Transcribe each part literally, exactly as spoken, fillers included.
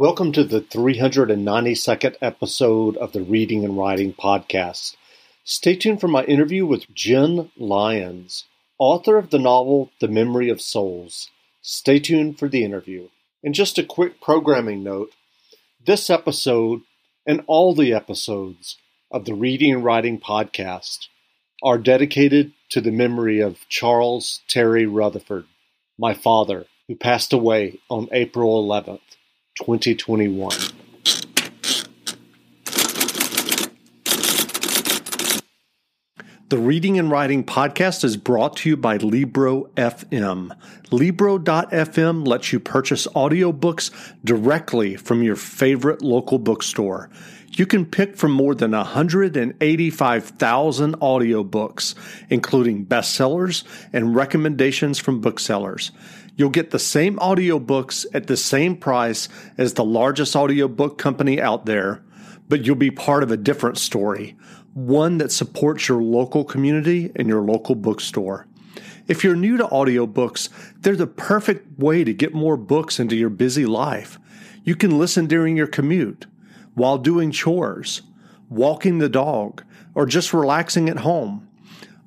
Welcome to the three hundred ninety-second episode of the Reading and Writing Podcast. Stay tuned for my interview with Jen Lyons, author of the novel The Memory of Souls. Stay tuned for the interview. And just a quick programming note, this episode and all the episodes of the Reading and Writing Podcast are dedicated to the memory of Charles Terry Rutherford, my father, who passed away on April eleventh. twenty twenty-one. The Reading and Writing Podcast is brought to you by Libro F M. Libro dot f m lets you purchase audiobooks directly from your favorite local bookstore. You can pick from more than one hundred eighty-five thousand audiobooks, including bestsellers and recommendations from booksellers. You'll get the same audiobooks at the same price as the largest audiobook company out there, but you'll be part of a different story, one that supports your local community and your local bookstore. If you're new to audiobooks, they're the perfect way to get more books into your busy life. You can listen during your commute, while doing chores, walking the dog, or just relaxing at home.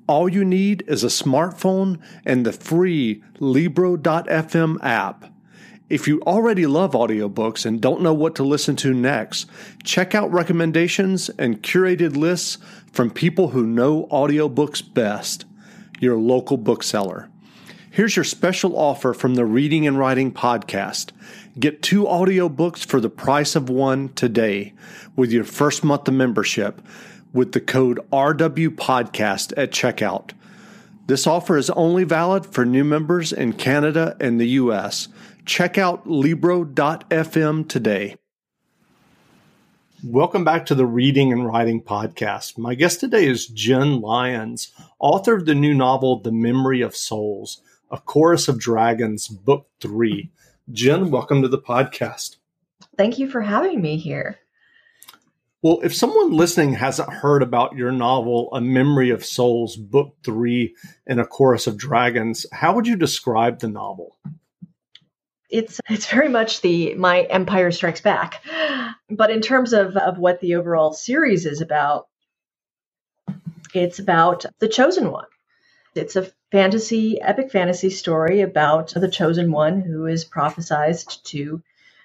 All you need is a smartphone and the free Libro dot f m app. If you already love audiobooks and don't know what to listen to next, check out recommendations and curated lists from people who know audiobooks best, your local bookseller. Here's your special offer from the Reading and Writing Podcast. Get two audiobooks for the price of one today with your first month of membership, with the code R W Podcast at checkout. This offer is only valid for new members in Canada and the U S. Check out Libro dot f m today. Welcome back to the Reading and Writing Podcast. My guest today is Jen Lyons, author of the new novel, The Memory of Souls, A Chorus of Dragons, Book three. Jen, welcome to the podcast. Thank you for having me here. Well, if someone listening hasn't heard about your novel, A Memory of Souls, Book three, and A Chorus of Dragons, how would you describe the novel? It's it's very much the My Empire Strikes Back. But in terms of, of what the overall series is about, it's about the Chosen One. It's a fantasy, epic fantasy story about the Chosen One who is prophesized to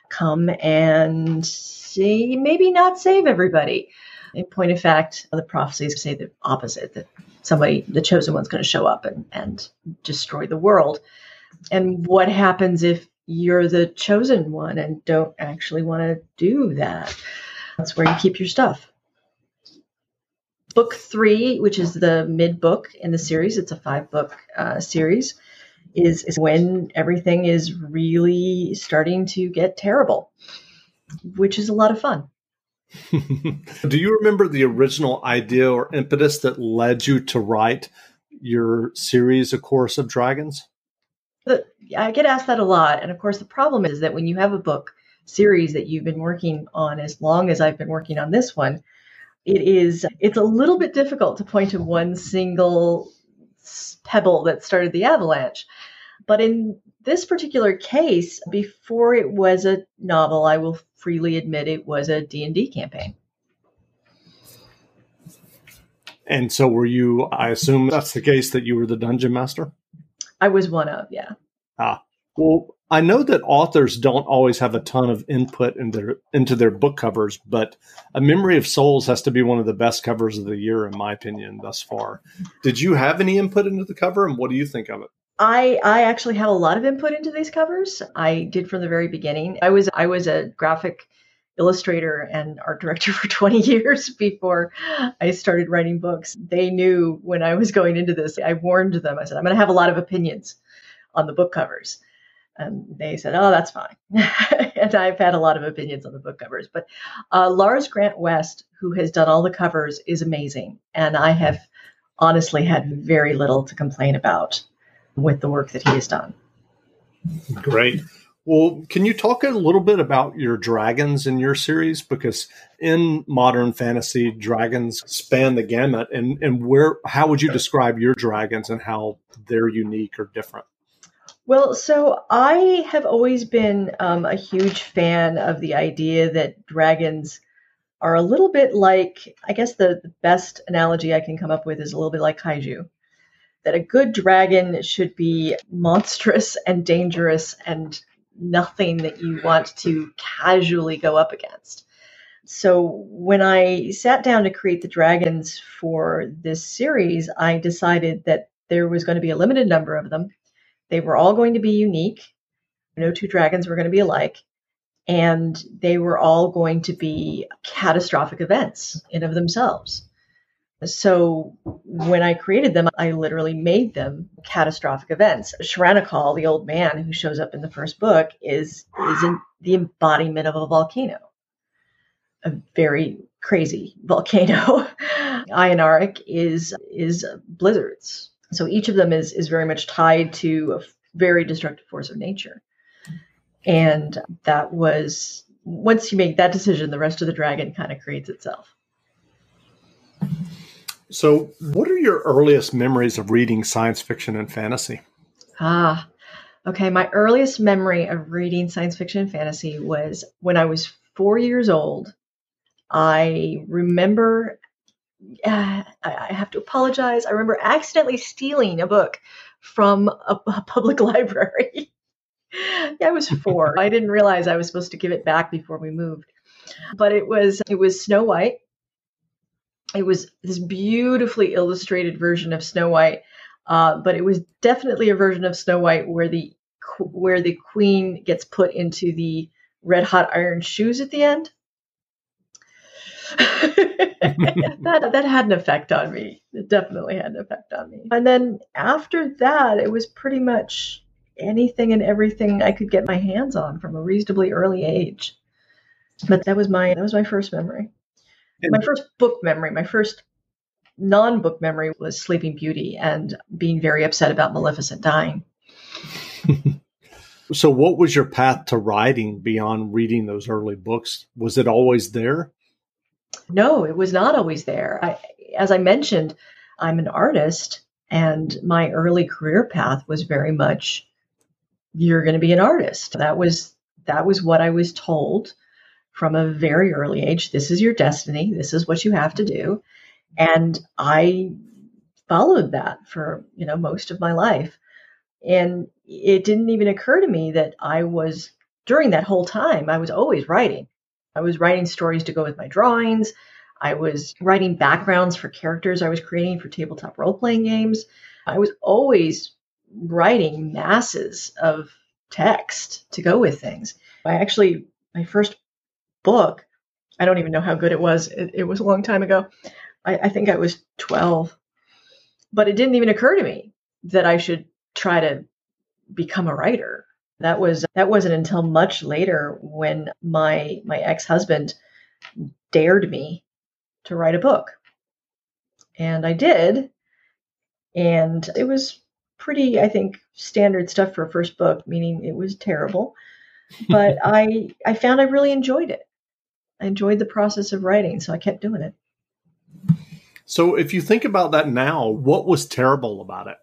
come and see, maybe not save everybody. In point of fact, the prophecies say the opposite, that somebody, the Chosen One's going to show up and, and destroy the world. And what happens if you're the Chosen One and don't actually want to do that? That's where you keep your stuff. Book three, which is the mid-book in the series, it's a five-book uh, series, Is, is when everything is really starting to get terrible, which is a lot of fun. Do you remember the original idea or impetus that led you to write your series, A Chorus of Dragons? I get asked that a lot. And of course, the problem is that when you have a book series that you've been working on as long as I've been working on this one, it is, it's a little bit difficult to point to one single pebble that started the avalanche. But in this particular case, before it was a novel, I will freely admit it was a D and D campaign. And so were you, I assume that's the case that you were the dungeon master? I was one of, yeah. Ah, well, I know that authors don't always have a ton of input in their, into their book covers, but A Memory of Souls has to be one of the best covers of the year, in my opinion, thus far. Did you have any input into the cover, and what do you think of it? I, I actually had a lot of input into these covers. I did from the very beginning. I was I was a graphic illustrator and art director for twenty years before I started writing books. They knew when I was going into this, I warned them. I said, I'm going to have a lot of opinions on the book covers. And they said, oh, that's fine. And I've had a lot of opinions on the book covers. But uh, Lars Grant West, who has done all the covers, is amazing. And I have honestly had very little to complain about with the work that he has done. Great. Well, can you talk a little bit about your dragons in your series? Because in modern fantasy, dragons span the gamut. And, and where, how would you describe your dragons and how they're unique or different? Well, so I have always been um, a huge fan of the idea that dragons are a little bit like, I guess the, the best analogy I can come up with is a little bit like kaiju. That a good dragon should be monstrous and dangerous and nothing that you want to casually go up against. So when I sat down to create the dragons for this series, I decided that there was going to be a limited number of them. They were all going to be unique. No two dragons were going to be alike. And they were all going to be catastrophic events in of themselves. So when I created them, I literally made them catastrophic events. Shranakal, the old man who shows up in the first book, is, is in the embodiment of a volcano. A very crazy volcano. Ionaric is is blizzards. So each of them is is very much tied to a very destructive force of nature. And that was, once you make that decision, the rest of the dragon kind of creates itself. So what are your earliest memories of reading science fiction and fantasy? Ah, okay. My earliest memory of reading science fiction and fantasy was when I was four years old. I remember, uh, I have to apologize, I remember accidentally stealing a book from a, a public library. Yeah, I was four. I didn't realize I was supposed to give it back before we moved. But it was it was Snow White. It was this beautifully illustrated version of Snow White, uh, but it was definitely a version of Snow White where the where the queen gets put into the red hot iron shoes at the end. that that had an effect on me. It definitely had an effect on me. And then after that, it was pretty much anything and everything I could get my hands on from a reasonably early age. But that was my that was my first memory. And my first book memory, my first non-book memory was Sleeping Beauty and being very upset about Maleficent dying. So what was your path to writing beyond reading those early books? Was it always there? No, it was not always there. I, as I mentioned, I'm an artist, and my early career path was very much, you're going to be an artist. That was that was what I was told from a very early age. This is your destiny. This is what you have to do. And I followed that for, you know, most of my life. And it didn't even occur to me that I was, during that whole time, I was always writing. I was writing stories to go with my drawings. I was writing backgrounds for characters I was creating for tabletop role-playing games. I was always writing masses of text to go with things. I actually, my first book, I don't even know how good it was. It, it was a long time ago. I, I think I was twelve. But it didn't even occur to me that I should try to become a writer. That was that wasn't until much later when my my ex-husband dared me to write a book. And I did. And it was pretty, I think, standard stuff for a first book, meaning it was terrible. But I I found I really enjoyed it. I enjoyed the process of writing, so I kept doing it. So if you think about that now, what was terrible about it?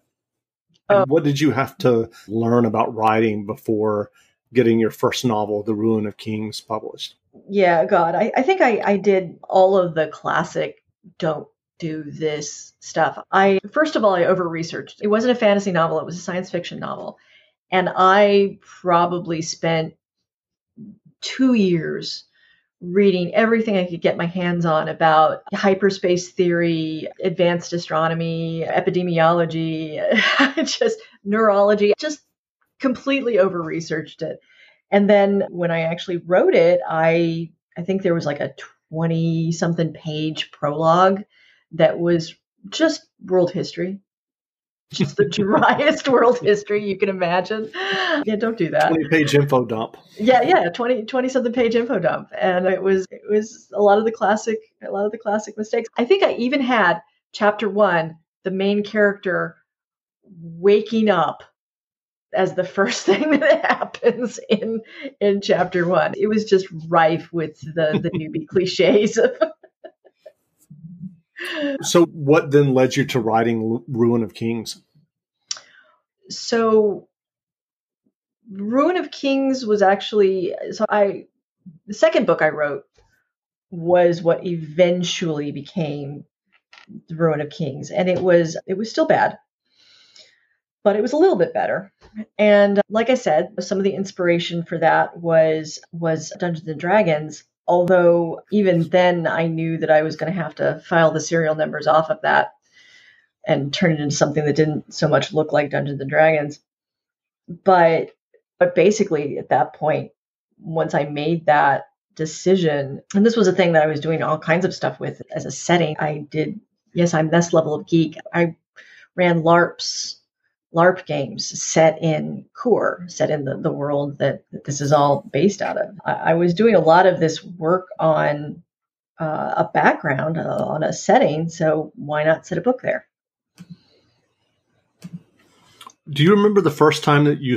And what did you have to learn about writing before getting your first novel, The Ruin of Kings, published? Yeah, God, I, I think I, I did all of the classic don't do this stuff. I first of all, I over-researched. It wasn't a fantasy novel. It was a science fiction novel. And I probably spent two years reading everything I could get my hands on about hyperspace theory, advanced astronomy, epidemiology, just neurology, just completely over-researched it. And then when I actually wrote it, I I think there was like a twenty-something page prologue that was just world history. Just the driest world history you can imagine. Yeah, don't do that. twenty-page info dump. Yeah, yeah, twenty, twenty-something page info dump, and it was it was a lot of the classic, a lot of the classic mistakes. I think I even had chapter one, the main character waking up as the first thing that happens in in chapter one. It was just rife with the the newbie cliches of. So what then led you to writing Ruin of Kings? So Ruin of Kings was actually, so I, the second book I wrote was what eventually became The Ruin of Kings. And it was, it was still bad, but it was a little bit better. And like I said, some of the inspiration for that was, was Dungeons and Dragons. Although even then I knew that I was going to have to file the serial numbers off of that and turn it into something that didn't so much look like Dungeons and Dragons. But, but basically at that point, once I made that decision, and this was a thing that I was doing all kinds of stuff with as a setting. I did, yes, I'm this level of geek. I ran LARPs, LARP games set in Core, set in the, the world that, that this is all based out of. I, I was doing a lot of this work on uh, a background, uh, on a setting. So why not set a book there? Do you remember the first time that you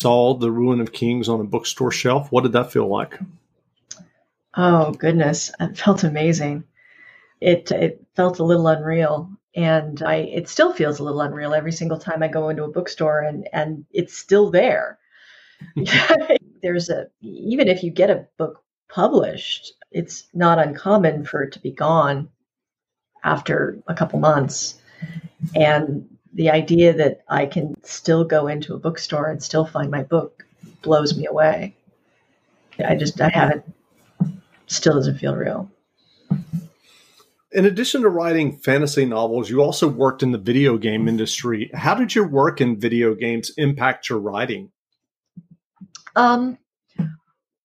Saw The Ruin of Kings on a bookstore shelf. What did that feel like? Oh, goodness. It felt amazing. It it felt a little unreal. And I it still feels a little unreal every single time I go into a bookstore, and, and it's still there. There's a, even if you get a book published, it's not uncommon for it to be gone after a couple months. And the idea that I can still go into a bookstore and still find my book blows me away. I just, I haven't, still doesn't feel real. In addition to writing fantasy novels, you also worked in the video game industry. How did your work in video games impact your writing? Um,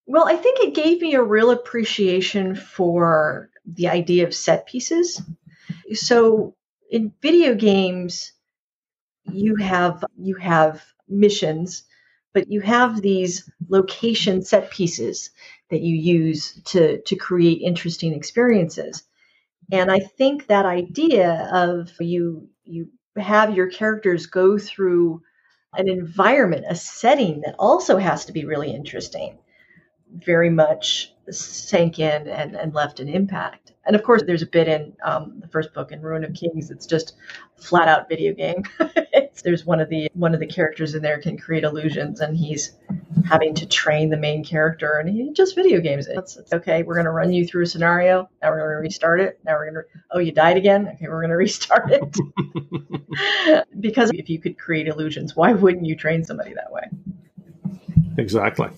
well, I think it gave me a real appreciation for the idea of set pieces. So in video games, You have you have missions, but you have these location set pieces that you use to, to create interesting experiences. And I think that idea of you you have your characters go through an environment, a setting that also has to be really interesting, very much sank in and, and left an impact. And of course, there's a bit in um, the first book in Ruin of Kings. It's just flat out video game. There's one of the one of the characters in there can create illusions, and he's having to train the main character, and he just video games it. It's, it's okay. We're going to run you through a scenario. Now we're going to restart it. Now we're going to oh, you died again. Okay, we're going to restart it. Because if you could create illusions, why wouldn't you train somebody that way? Exactly.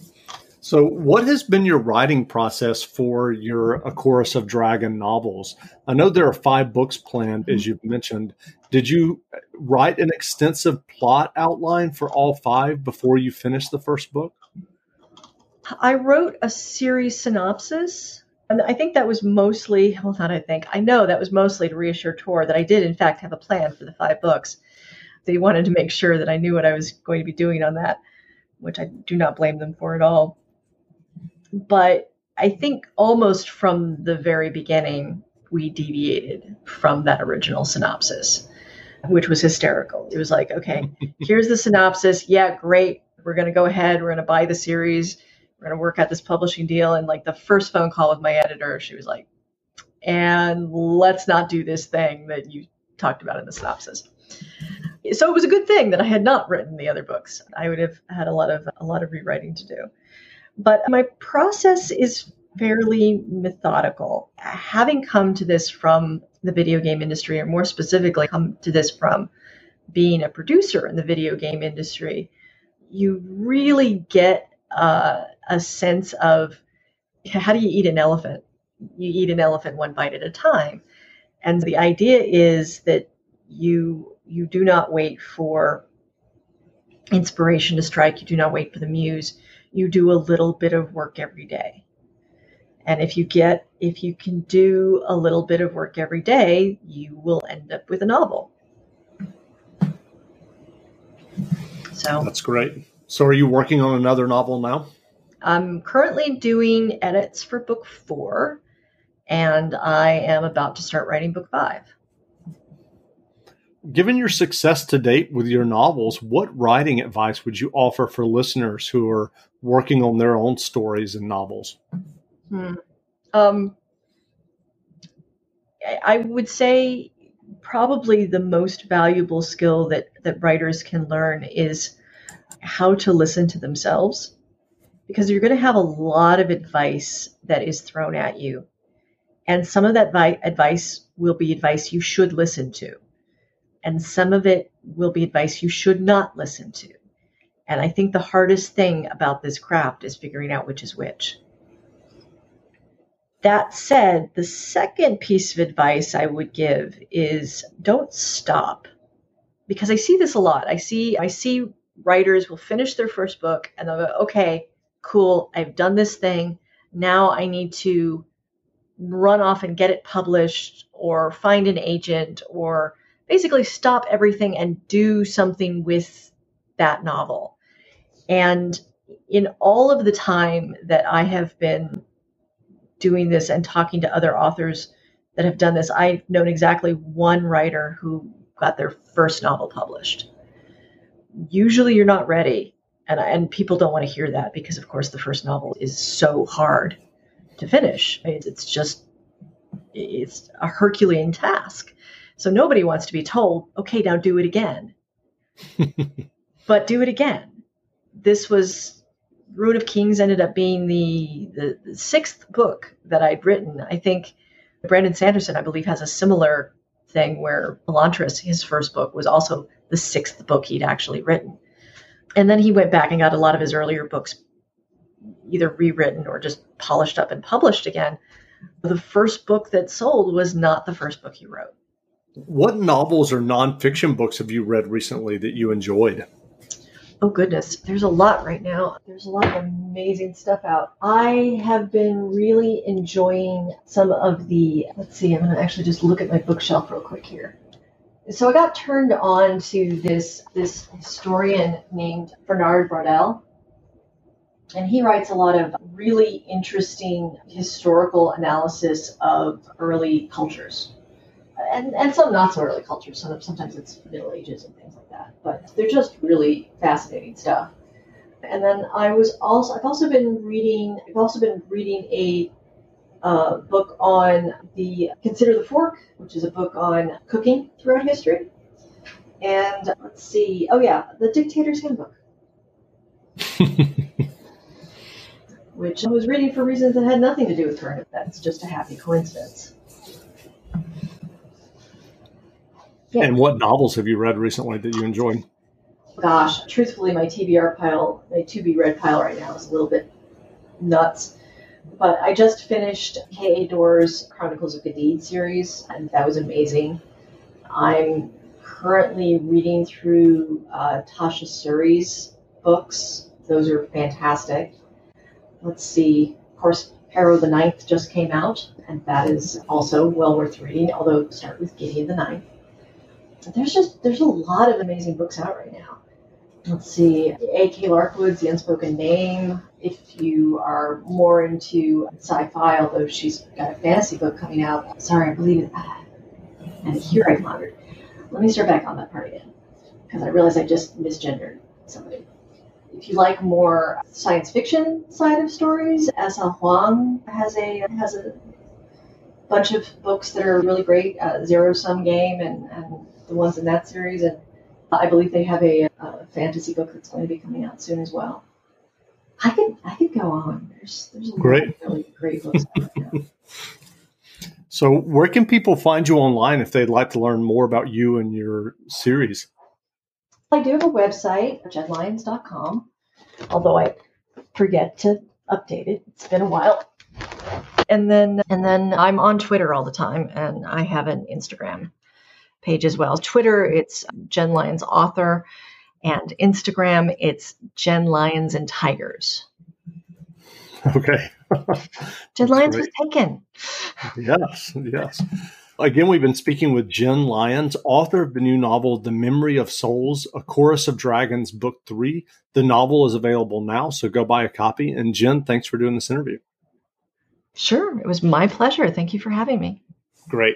So what has been your writing process for your A Chorus of Dragon novels? I know there are five books planned, as you've mentioned. Did you write an extensive plot outline for all five before you finished the first book? I wrote a series synopsis, and I think that was mostly, well, not I think, I know that was mostly to reassure Tor that I did, in fact, have a plan for the five books. They wanted to make sure that I knew what I was going to be doing on that, which I do not blame them for at all. But I think almost from the very beginning, we deviated from that original synopsis, which was hysterical. It was like, okay, here's the synopsis. Yeah, great. We're going to go ahead. We're going to buy the series. We're going to work out this publishing deal. And like the first phone call with my editor, she was like, and let's not do this thing that you talked about in the synopsis. So it was a good thing that I had not written the other books. I would have had a lot of a lot of rewriting to do. But my process is fairly methodical. Having come to this from the video game industry, or more specifically, come to this from being a producer in the video game industry, you really get uh, a sense of how do you eat an elephant? You eat an elephant one bite at a time. And the idea is that you you do not wait for inspiration to strike. You do not wait for the muse. You do a little bit of work every day. And if you get, if you can do a little bit of work every day, you will end up with a novel. So that's great. So are you working on another novel now? I'm currently doing edits for book four, and I am about to start writing book five. Given your success to date with your novels, what writing advice would you offer for listeners who are working on their own stories and novels? Hmm. Um, I would say probably the most valuable skill that, that writers can learn is how to listen to themselves, because you're going to have a lot of advice that is thrown at you. And some of that vi- advice will be advice you should listen to. And some of it will be advice you should not listen to. And I think the hardest thing about this craft is figuring out which is which. That said, the second piece of advice I would give is don't stop, because I see this a lot. I see I see writers will finish their first book and they'll go, okay, cool, I've done this thing. Now I need to run off and get it published or find an agent or basically stop everything and do something with that novel. And in all of the time that I have been doing this and talking to other authors that have done this, I've known exactly one writer who got their first novel published. Usually you're not ready. And, and people don't want to hear that because, of course, the first novel is so hard to finish. It's just, it's a Herculean task. So nobody wants to be told, okay, now do it again. But do it again. This was... Ruin of Kings ended up being the, the, the sixth book that I'd written. I think Brandon Sanderson, I believe, has a similar thing where Elantris, his first book, was also the sixth book he'd actually written. And then he went back and got a lot of his earlier books either rewritten or just polished up and published again. The first book that sold was not the first book he wrote. What novels or nonfiction books have you read recently that you enjoyed? Oh, goodness. There's a lot right now. There's a lot of amazing stuff out. I have been really enjoying some of the, let's see, I'm going to actually just look at my bookshelf real quick here. So I got turned on to this, this historian named Bernard Braudel, and he writes a lot of really interesting historical analysis of early cultures. And, and some not so early cultures. Sometimes it's Middle Ages and things like that. But they're just really fascinating stuff. And then I was also I've also been reading I've also been reading a uh, book on the Consider the Fork, which is a book on cooking throughout history. And let's see. Oh yeah, The Dictator's Handbook, which I was reading for reasons that had nothing to do with her. That's just a happy coincidence. Yeah. And what novels have you read recently that you enjoyed? Gosh, truthfully, my T B R pile, my to-be read pile right now is a little bit nuts. But I just finished K A. Doerr's Chronicles of the Dead series, and that was amazing. I'm currently reading through uh, Tasha Suri's books. Those are fantastic. Let's see. Of course, Harrow the Ninth just came out, and that is also well worth reading, although start with Gideon the Ninth. There's just, there's a lot of amazing books out right now. Let's see, A K. Larkwood's The Unspoken Name. If you are more into sci-fi, although she's got a fantasy book coming out. Sorry, I believe it. And here I floundered. Let me start back on that part again, because I realized I just misgendered somebody. If you like more science fiction side of stories, S L. Huang has a, has a bunch of books that are really great. Uh, Zero Sum Game and, and the ones in that series, and I believe they have a, a fantasy book that's going to be coming out soon as well. I can I could go on. There's there's a great. lot of really great books out right now. So where can people find you online if they'd like to learn more about you and your series? I do have a website, jen lyons dot com, although I forget to update it. It's been a while. And then and then I'm on Twitter all the time, and I have an Instagram page as well. Twitter, it's Jen Lyons Author, and Instagram, it's Jen Lyons and Tigers. Okay. Jen Lyons was taken. Yes, yes. Again, we've been speaking with Jen Lyons, author of the new novel, The Memory of Souls, A Chorus of Dragons, Book three. The novel is available now, so go buy a copy. And Jen, thanks for doing this interview. Sure. It was my pleasure. Thank you for having me. Great.